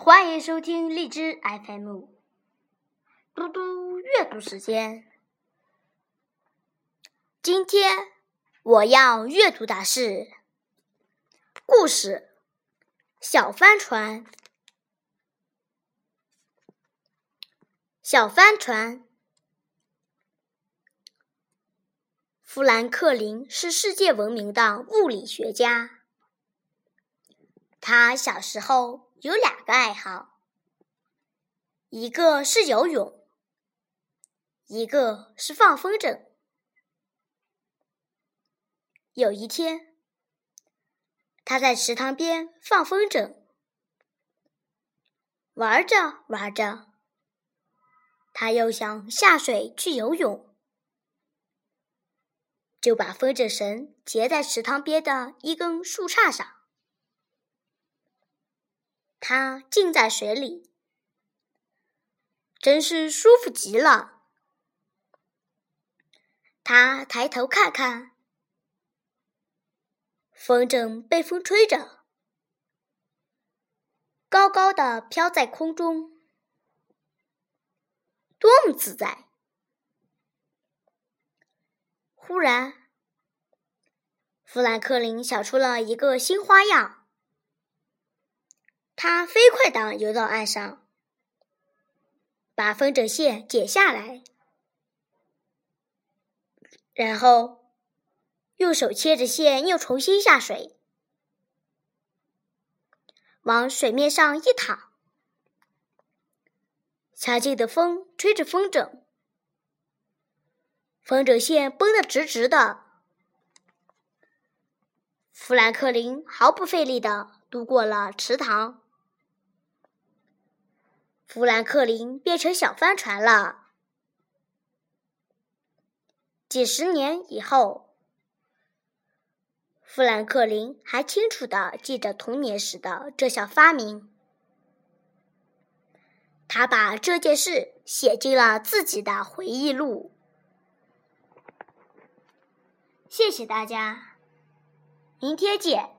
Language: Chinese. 欢迎收听荔枝 FM 嘟嘟阅读时间。今天我要阅读的是故事小帆船。小帆船。富兰克林是世界闻名的物理学家，他小时候有两个爱好，一个是游泳，一个是放风筝。有一天，他在池塘边放风筝，玩着玩着，他又想下水去游泳，就把风筝绳结在池塘边的一根树杈上。他浸在水里，真是舒服极了。他抬头看看，风筝被风吹着，高高的飘在空中，多么自在！忽然，富兰克林想出了一个新花样。他飞快地游到岸上，把风筝线解下来，然后用手切着线又重新下水，往水面上一躺。强劲的风吹着风筝，风筝线绷得直直的。富兰克林毫不费力地渡过了池塘。富兰克林变成小帆船了。几十年以后，富兰克林还清楚地记着童年时的这项发明。他把这件事写进了自己的回忆录。谢谢大家，明天见。